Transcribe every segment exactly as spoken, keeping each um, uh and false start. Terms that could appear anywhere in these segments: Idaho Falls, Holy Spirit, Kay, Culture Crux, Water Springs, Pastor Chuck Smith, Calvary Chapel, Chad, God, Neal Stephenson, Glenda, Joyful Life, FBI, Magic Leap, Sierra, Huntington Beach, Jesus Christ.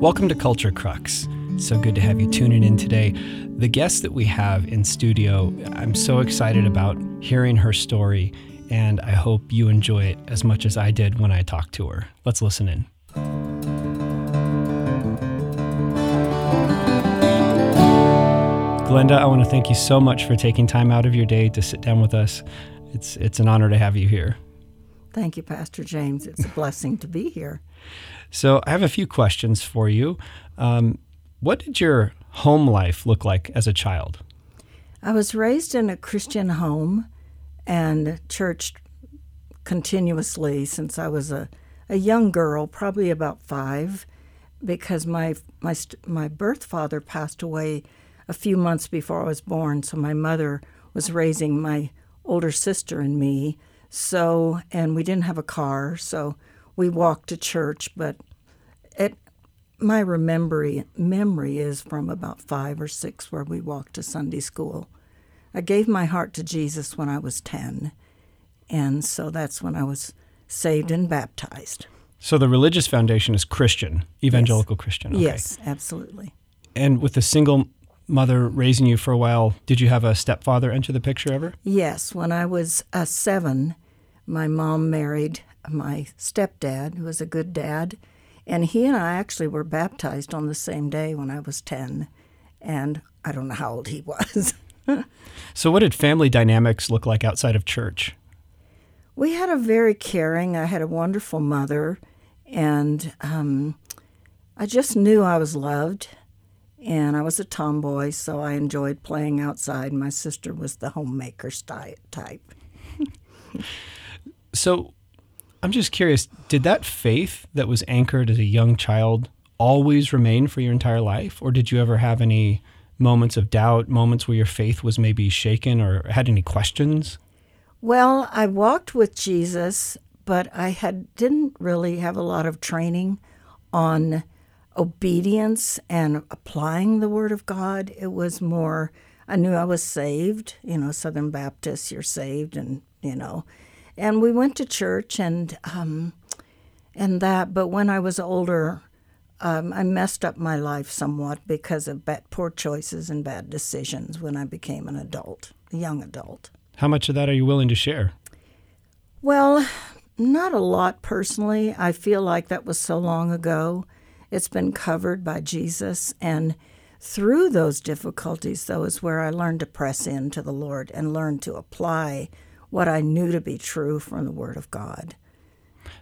Welcome to Culture Crux. So good to have you tuning in today. The guest that we have in studio, I'm so excited about hearing her story, and I hope you enjoy it as much as I did when I talked to her. Let's listen in. Glenda, I want to thank you so much for taking time out of your day to sit down with us. It's it's an honor to have you here. Thank you, Pastor James. It's a blessing to be here. So I have a few questions for you. Um, what did your home life look like as a child? I was raised in a Christian home and church continuously since I was a, a young girl, probably about five, because my my my birth father passed away a few months before I was born, so my mother was raising my older sister and me, so and we didn't have a car, so we walked to church. But it, my remember, memory is from about five or six where we walked to Sunday school. I gave my heart to Jesus when I was ten, and so that's when I was saved and baptized. So the religious foundation is Christian, evangelical yes. Christian. Okay. Yes, absolutely. And with a single mother raising you for a while, did you have a stepfather enter the picture ever? Yes. When I was uh, seven, my mom married my stepdad, who was a good dad, and he and I actually were baptized on the same day when I was ten, and I don't know how old he was. So what did family dynamics look like outside of church? We had a very caring, I had a wonderful mother, and um, I just knew I was loved, and I was a tomboy, so I enjoyed playing outside. My sister was the homemaker type. So I'm just curious, did that faith that was anchored as a young child always remain for your entire life, or did you ever have any moments of doubt, moments where your faith was maybe shaken or had any questions? Well, I walked with Jesus, but I had didn't really have a lot of training on obedience and applying the Word of God. It was more, I knew I was saved, you know, Southern Baptists, you're saved, and, you know, and we went to church and, um, and that, but when I was older, Um, I messed up my life somewhat because of bad, poor choices and bad decisions when I became an adult, a young adult. How much of that are you willing to share? Well, not a lot personally. I feel like that was so long ago. It's been covered by Jesus. And through those difficulties, though, is where I learned to press in to the Lord and learn to apply what I knew to be true from the Word of God.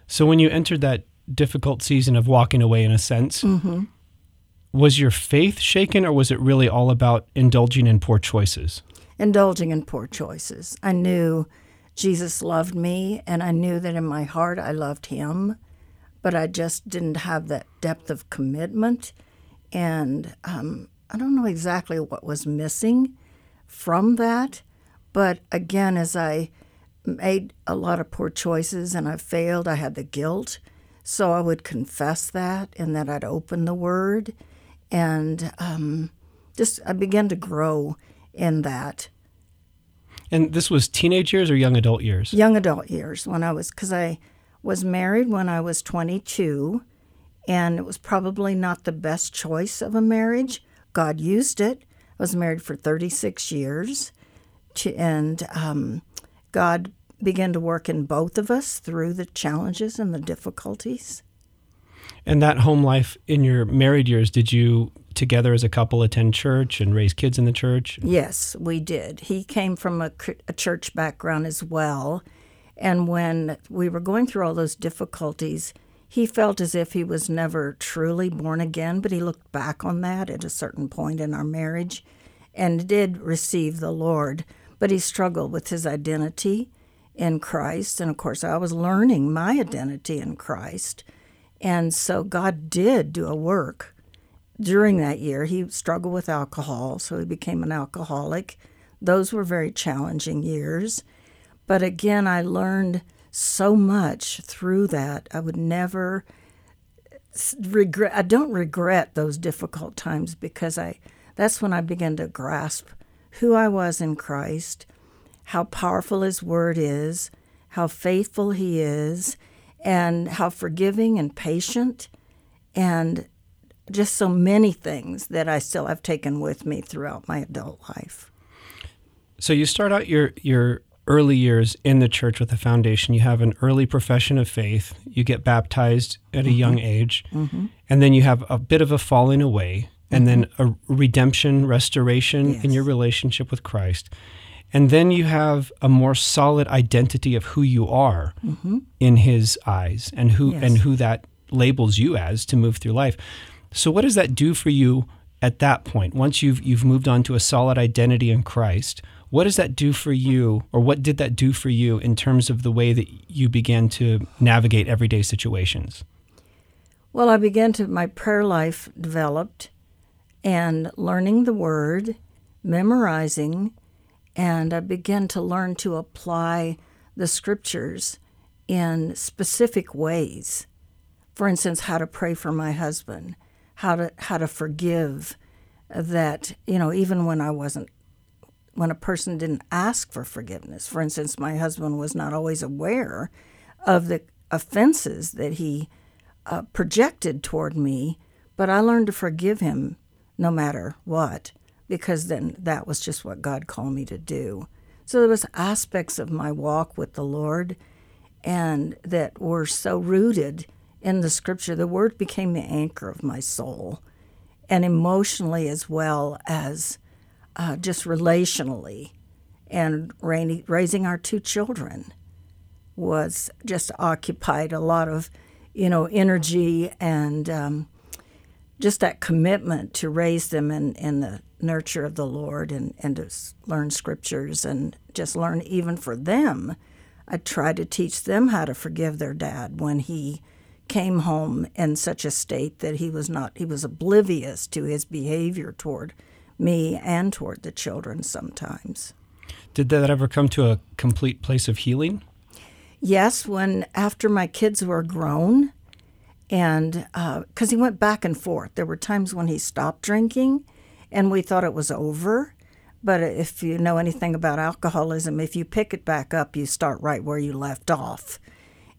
So when you entered that difficult season of walking away, in a sense, mm-hmm. was your faith shaken, or was it really all about indulging in poor choices? Indulging in poor choices. I knew Jesus loved me, and I knew that in my heart I loved him, but I just didn't have that depth of commitment. And um, I don't know exactly what was missing from that, but again, as I made a lot of poor choices and I failed, I had the guilt. So I would confess that, and that I'd open the Word, and um, just I began to grow in that. And this was teenage years or young adult years? Young adult years, when I was, because I was married when I was twenty-two, and it was probably not the best choice of a marriage. God used it. I was married for thirty-six years, to, and um, God began to work in both of us through the challenges and the difficulties. And that home life in your married years, did you together as a couple attend church and raise kids in the church? Yes, we did. He came from a, a church background as well. And when we were going through all those difficulties, he felt as if he was never truly born again, but he looked back on that at a certain point in our marriage and did receive the Lord. But he struggled with his identity in Christ, and of course I was learning my identity in Christ, and so God did do a work during that year. He struggled with alcohol, so he became an alcoholic. Those were very challenging years, but again, I learned so much through that. I would never regret, I don't regret those difficult times, because I that's when I began to grasp who I was in Christ, how powerful his Word is, how faithful he is, and how forgiving and patient, and just so many things that I still have taken with me throughout my adult life. So you start out your your early years in the church with a foundation. You have an early profession of faith. You get baptized at mm-hmm. a young age. Mm-hmm. And then you have a bit of a falling away and mm-hmm. then a redemption, restoration yes. in your relationship with Christ. And then you have a more solid identity of who you are mm-hmm. in His eyes and who yes. and who that labels you as to move through life. So what does that do for you at that point? Once you've you've moved on to a solid identity in Christ, what does that do for you, or what did that do for you in terms of the way that you began to navigate everyday situations? Well, I began to, my prayer life developed, and learning the Word, memorizing, and I began to learn to apply the Scriptures in specific ways. For instance, how to pray for my husband, how to how to forgive, that, you know, even when I wasn't, when a person didn't ask for forgiveness. For instance, my husband was not always aware of the offenses that he uh, projected toward me, but I learned to forgive him no matter what, because then that was just what God called me to do. So there was aspects of my walk with the Lord and that were so rooted in the Scripture. The Word became the anchor of my soul, and emotionally as well as uh, just relationally. And raising our two children was just occupied a lot of, you know, energy and um, just that commitment to raise them in, in the nurture of the Lord and, and to learn Scriptures and just learn even for them. I tried to teach them how to forgive their dad when he came home in such a state that he was not, he was oblivious to his behavior toward me and toward the children sometimes. Did that ever come to a complete place of healing? Yes, when after my kids were grown, and because uh, he went back and forth. There were times when he stopped drinking and we thought it was over. But if you know anything about alcoholism, if you pick it back up, you start right where you left off.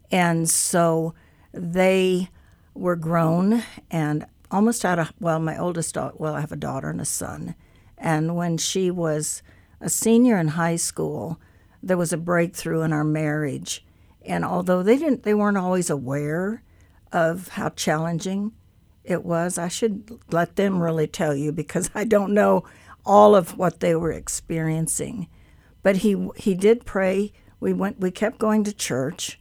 And so they were grown and almost out of, well, my oldest daughter, well, I have a daughter and a son. And when she was a senior in high school, there was a breakthrough in our marriage. And although they didn't, they weren't always aware of how challenging it was. I should let them really tell you, because I don't know all of what they were experiencing. But he he did pray. We went, we kept going to church.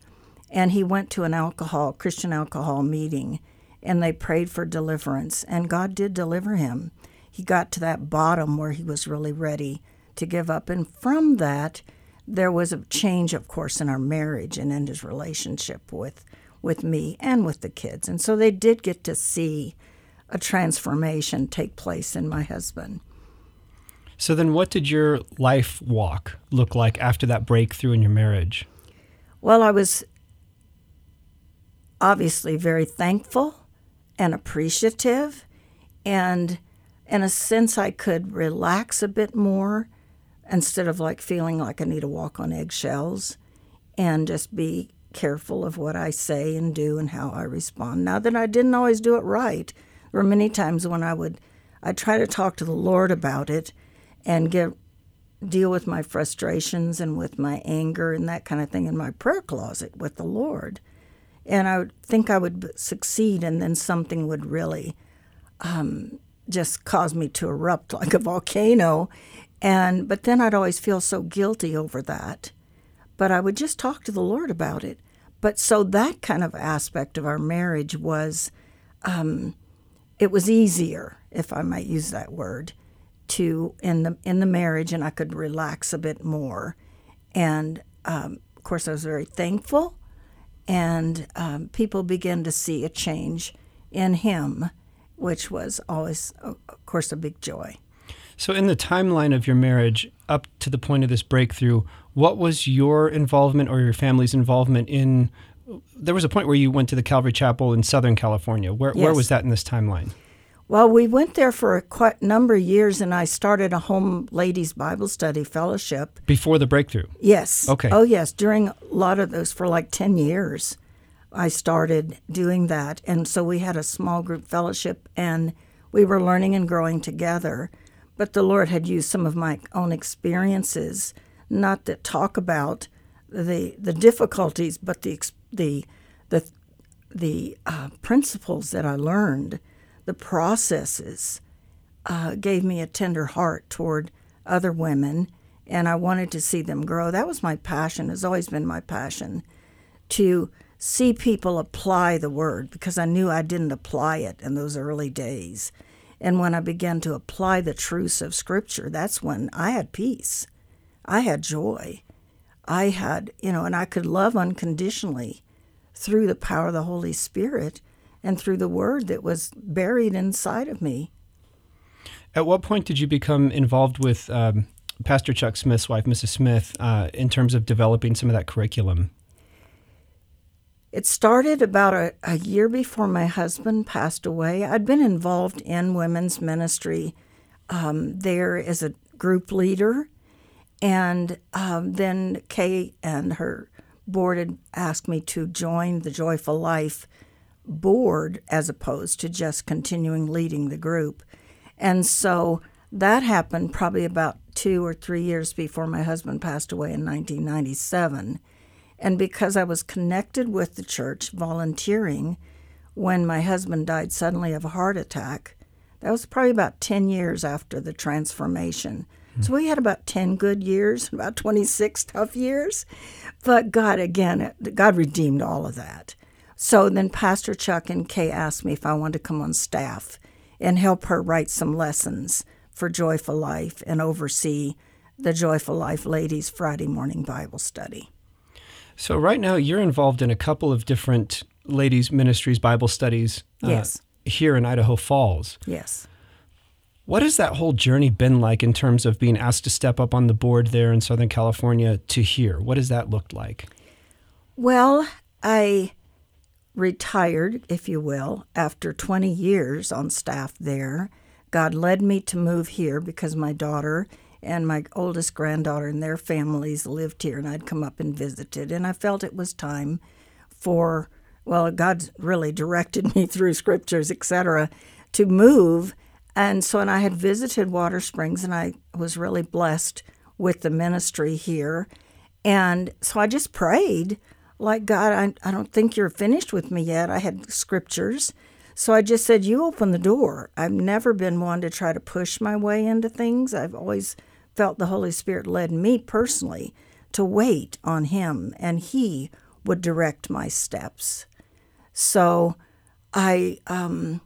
And he went to an alcohol, Christian alcohol meeting, and they prayed for deliverance. And God did deliver him. He got to that bottom where he was really ready to give up. And from that, there was a change, of course, in our marriage and in his relationship with, with me and with the kids. And so they did get to see a transformation take place in my husband. So then what did your life walk look like after that breakthrough in your marriage? Well, I was obviously very thankful and appreciative, and in a sense I could relax a bit more instead of like feeling like I need to walk on eggshells and just be careful of what I say and do and how I respond. Now that I didn't always do it right, there were many times when I would I try to talk to the Lord about it and get deal with my frustrations and with my anger and that kind of thing in my prayer closet with the Lord. And I would think I would succeed, and then something would really um, just cause me to erupt like a volcano. And but then I'd always feel so guilty over that. But I would just talk to the Lord about it. But so that kind of aspect of our marriage was, um, it was easier, if I might use that word, to in the in the marriage, and I could relax a bit more. And um, of course, I was very thankful. And um, people began to see a change in him, which was always, of course, a big joy. So in the timeline of your marriage up to the point of this breakthrough, what was your involvement or your family's involvement in, there was a point where you went to the Calvary Chapel in Southern California. Where, yes. where was that in this timeline? Well, we went there for a quite number of years, and I started a home ladies' Bible study fellowship. Before the breakthrough? Yes. Okay. Oh, yes, during a lot of those for like ten years. I started doing that. And so we had a small group fellowship, and we were learning and growing together. But the Lord had used some of my own experiences, not to talk about the the difficulties, but the the the the uh, principles that I learned, the processes, uh, gave me a tender heart toward other women, and I wanted to see them grow. That was my passion. Has always been my passion, to see people apply the word, because I knew I didn't apply it in those early days. And when I began to apply the truths of Scripture, that's when I had peace. I had joy. I had, you know, and I could love unconditionally through the power of the Holy Spirit and through the word that was buried inside of me. At what point did you become involved with um, Pastor Chuck Smith's wife, Missus Smith, uh, in terms of developing some of that curriculum? It started about a, a year before my husband passed away. I'd been involved in women's ministry um, there as a group leader. And um, then Kay and her board had asked me to join the Joyful Life board as opposed to just continuing leading the group. And so that happened probably about two or three years before my husband passed away in nineteen ninety-seven. And because I was connected with the church, volunteering, when my husband died suddenly of a heart attack, that was probably about ten years after the transformation. Mm-hmm. So we had about ten good years, about twenty-six tough years. But God, again, God redeemed all of that. So then Pastor Chuck and Kay asked me if I wanted to come on staff and help her write some lessons for Joyful Life and oversee the Joyful Life Ladies Friday morning Bible study. So right now you're involved in a couple of different ladies' ministries, Bible studies, uh, yes. here in Idaho Falls. Yes. What has that whole journey been like in terms of being asked to step up on the board there in Southern California to here? What has that looked like? Well, I retired, if you will, after twenty years on staff there. God led me to move here because my daughter and my oldest granddaughter and their families lived here, and I'd come up and visited. And I felt it was time for, well, God really directed me through scriptures, et cetera, to move. And so and I had visited Water Springs, and I was really blessed with the ministry here. And so I just prayed, like, God, I, I don't think you're finished with me yet. I had scriptures. So I just said, you open the door. I've never been one to try to push my way into things. I've always felt the Holy Spirit led me personally to wait on him, and he would direct my steps. So I um,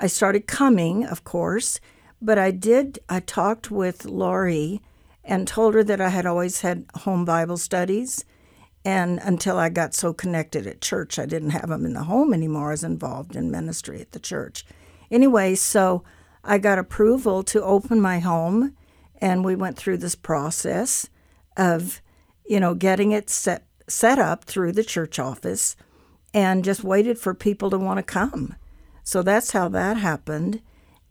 I started coming, of course, but I did, I talked with Lori and told her that I had always had home Bible studies, and until I got so connected at church, I didn't have them in the home anymore. I was involved in ministry at the church. Anyway, so I got approval to open my home, and we went through this process of, you know, getting it set set up through the church office and just waited for people to want to come. So that's how that happened.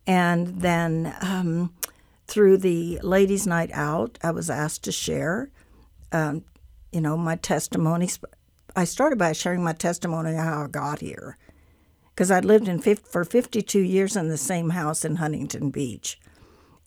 And then um, through the ladies' night out, I was asked to share um, you know, my testimony. I started by sharing my testimony of how I got here, because I'd lived in for fifty-two years in the same house in Huntington Beach.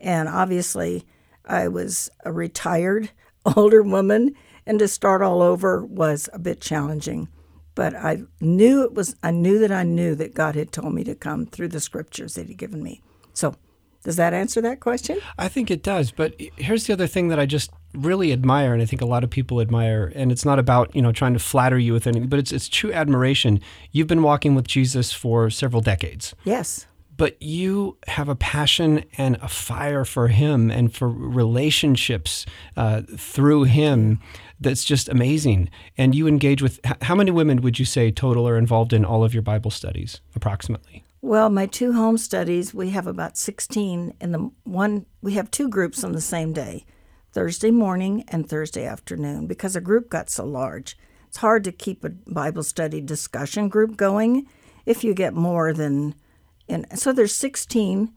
And obviously, I was a retired older woman, and to start all over was a bit challenging. But I knew it was, I knew that I knew that God had told me to come through the scriptures that he'd given me. So does that answer that question? I think it does. But here's the other thing that I just really admire, and I think a lot of people admire, and it's not about, you know, trying to flatter you with anything, but it's it's true admiration. You've been walking with Jesus for several decades. Yes. But you have a passion and a fire for him and for relationships uh, through him that's just amazing. And you engage with, how many women would you say total are involved in all of your Bible studies, approximately? Well, my two home studies, we have about sixteen in the one. We have two groups on the same day, Thursday morning and Thursday afternoon, because a group got so large. It's hard to keep a Bible study discussion group going if you get more than, and so there's sixteen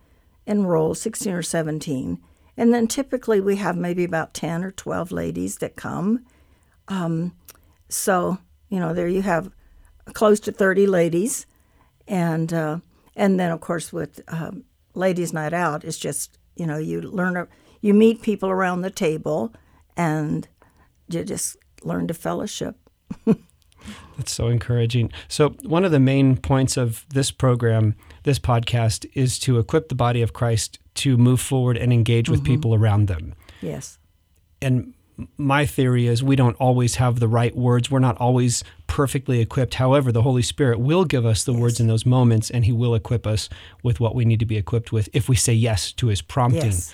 enrolled, sixteen or seventeen. And then typically we have maybe about ten or twelve ladies that come. Um, so, you know, there you have close to thirty ladies, and uh, and then of course with um, Ladies Night Out, it's just, you know, you learn, you meet people around the table, and you just learn to fellowship. That's so encouraging. So one of the main points of this program, this podcast, is to equip the body of Christ to move forward and engage with mm-hmm. people around them. Yes. And my theory is we don't always have the right words. We're not always perfectly equipped. However, the Holy Spirit will give us the yes. words in those moments, and he will equip us with what we need to be equipped with if we say yes to his prompting. Yes.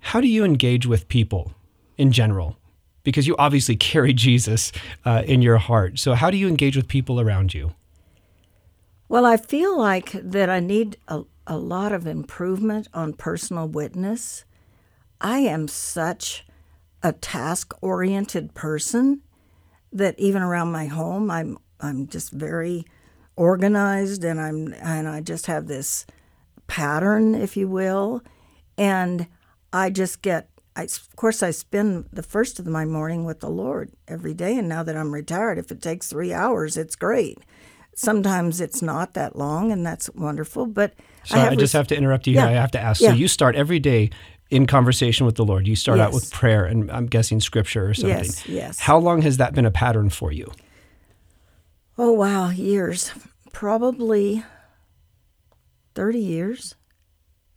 How do you engage with people in general? Because you obviously carry Jesus uh, in your heart. So how do you engage with people around you? Well, I feel like that I need a, a lot of improvement on personal witness. I am such a task-oriented person that even around my home, I'm I'm just very organized, and I'm and I just have this pattern, if you will, and I just get. I, of course, I spend the first of my morning with the Lord every day, and now that I'm retired, if it takes three hours, it's great. Sometimes it's not that long, and that's wonderful. But so I, have I just re- have to interrupt you yeah. here. I have to ask. Yeah. So you start every day in conversation with the Lord. You start yes. out with prayer, and I'm guessing scripture or something. Yes, yes. How long has that been a pattern for you? Oh, wow, years. Probably thirty years.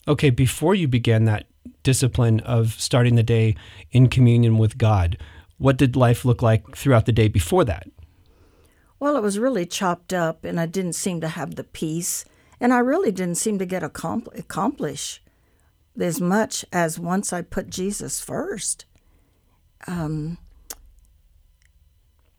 Okay, before you began that discipline of starting the day in communion with God, what did life look like throughout the day before that? Well, it was really chopped up, and I didn't seem to have the peace, and I really didn't seem to get accompl- accomplish as much as once I put Jesus first. Um,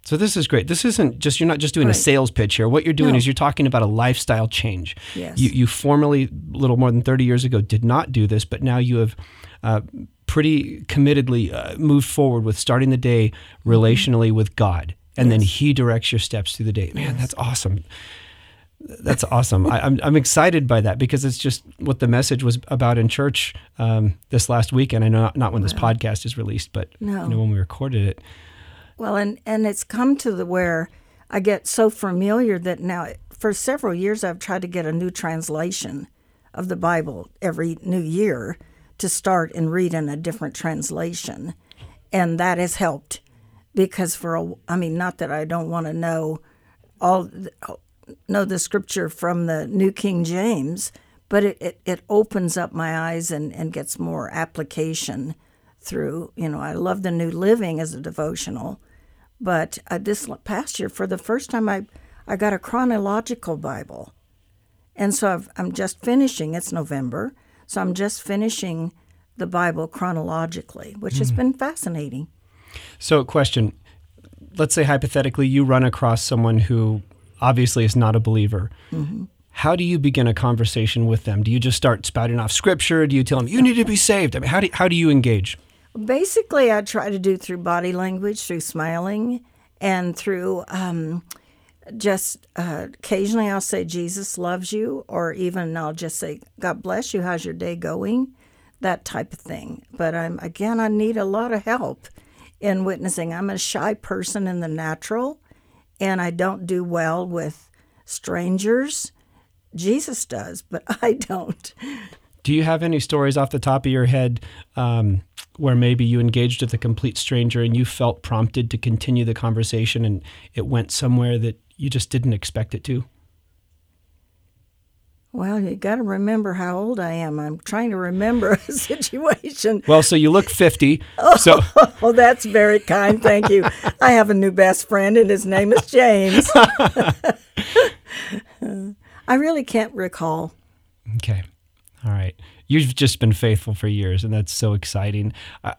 so this is great. This isn't just, you're not just doing right. a sales pitch here. What you're doing no. is you're talking about a lifestyle change. Yes. You, you formerly, a little more than thirty years ago, did not do this, but now you have uh, pretty committedly uh, moved forward with starting the day relationally mm-hmm. with God. And yes. then he directs your steps through the day. Man, yes. that's awesome. That's awesome. I, I'm I'm excited by that, because it's just what the message was about in church um, this last weekend. I know not, not when this right. podcast is released, but no. you know, when we recorded it. Well, and, and it's come to the where I get so familiar that now for several years I've tried to get a new translation of the Bible every new year to start and read in a different translation. And that has helped, because for a, I mean, not that I don't want to know all know the scripture from the New King James, but it, it, it opens up my eyes and, and gets more application through, you know, I love the New Living as a devotional, but uh, this past year, for the first time, I, I got a chronological Bible. And so I've, I'm just finishing, it's November, so I'm just finishing the Bible chronologically, which mm. has been fascinating. So question, let's say hypothetically you run across someone who obviously is not a believer. Mm-hmm. How do you begin a conversation with them? Do you just start spouting off scripture? Do you tell them, you need to be saved? I mean, how do, how do you engage? Basically, I try to do through body language, through smiling, and through um, just uh, occasionally I'll say, Jesus loves you, or even I'll just say, God bless you, how's your day going? That type of thing. But I'm again, I need a lot of help in witnessing. I'm a shy person in the natural, and I don't do well with strangers. Jesus does, but I don't. Do you have any stories off the top of your head um, where maybe you engaged with a complete stranger and you felt prompted to continue the conversation and it went somewhere that you just didn't expect it to? Well, you got to remember how old I am. I'm trying to remember a situation. Well, so you look fifty. Oh, so. Oh, that's very kind. Thank you. I have a new best friend, and his name is James. I really can't recall. Okay. All right. You've just been faithful for years, and that's so exciting. Uh,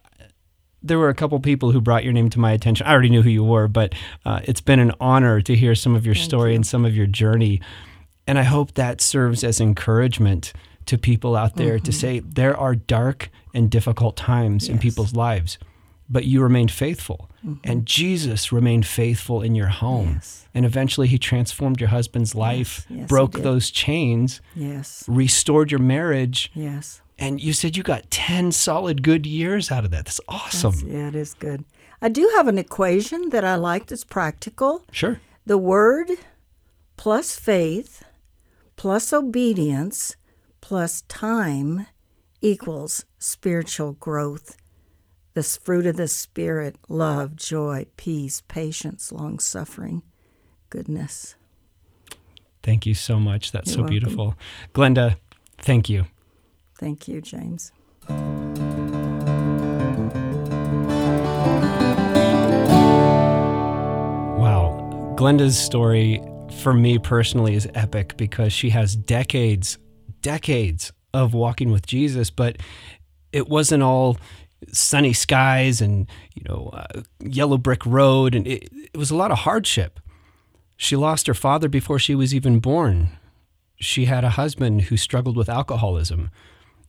there were a couple people who brought your name to my attention. I already knew who you were, but uh, it's been an honor to hear some of your Thank story you. and some of your journey. And I hope that serves as encouragement to people out there mm-hmm. to say there are dark and difficult times yes. in people's lives, but you remained faithful. Mm-hmm. And Jesus remained faithful in your home. Yes. And eventually he transformed your husband's life, yes. Yes, broke those chains, yes. restored your marriage. Yes. And you said you got ten solid good years out of that. That's awesome. That's, yeah, it is good. I do have an equation that I like that's practical. Sure. The word plus faith, plus obedience, plus time equals spiritual growth. This fruit of the Spirit, love, joy, peace, patience, long-suffering, goodness. Thank you so much. That's You're so welcome. Beautiful. Glenda, thank you. Thank you, James. Wow. Glenda's story, for me personally, is epic because she has decades, decades of walking with Jesus, but it wasn't all sunny skies and, you know, uh, yellow brick road. And it, it was a lot of hardship. She lost her father before she was even born. She had a husband who struggled with alcoholism.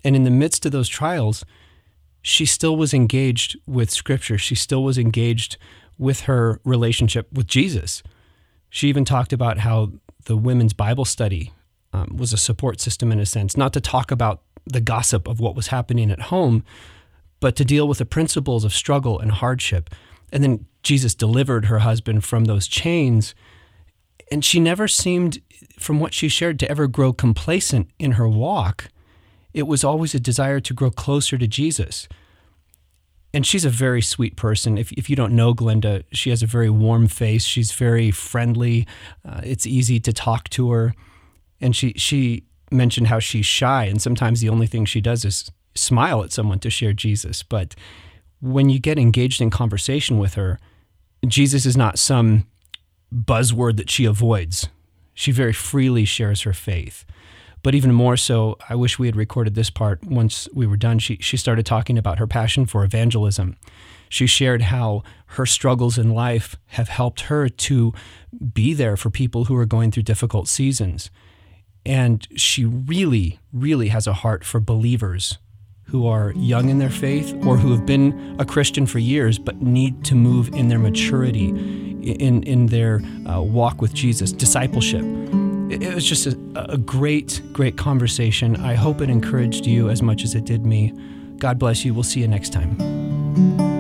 And in the midst of those trials, she still was engaged with Scripture. She still was engaged with her relationship with Jesus. She even talked about how the women's Bible study um, was a support system in a sense, not to talk about the gossip of what was happening at home, but to deal with the principles of struggle and hardship. And then Jesus delivered her husband from those chains. And she never seemed, from what she shared, to ever grow complacent in her walk. It was always a desire to grow closer to Jesus. And she's a very sweet person. If if you don't know Glenda, she has a very warm face. She's very friendly. Uh, it's easy to talk to her. And she she mentioned how she's shy, and sometimes the only thing she does is smile at someone to share Jesus. But when you get engaged in conversation with her, Jesus is not some buzzword that she avoids. She very freely shares her faith. But even more so, I wish we had recorded this part once we were done. She she started talking about her passion for evangelism. She shared how her struggles in life have helped her to be there for people who are going through difficult seasons. And she really, really has a heart for believers who are young in their faith or who have been a Christian for years but need to move in their maturity, in, in their uh, walk with Jesus, discipleship. It was just a, a great, great conversation. I hope it encouraged you as much as it did me. God bless you. We'll see you next time.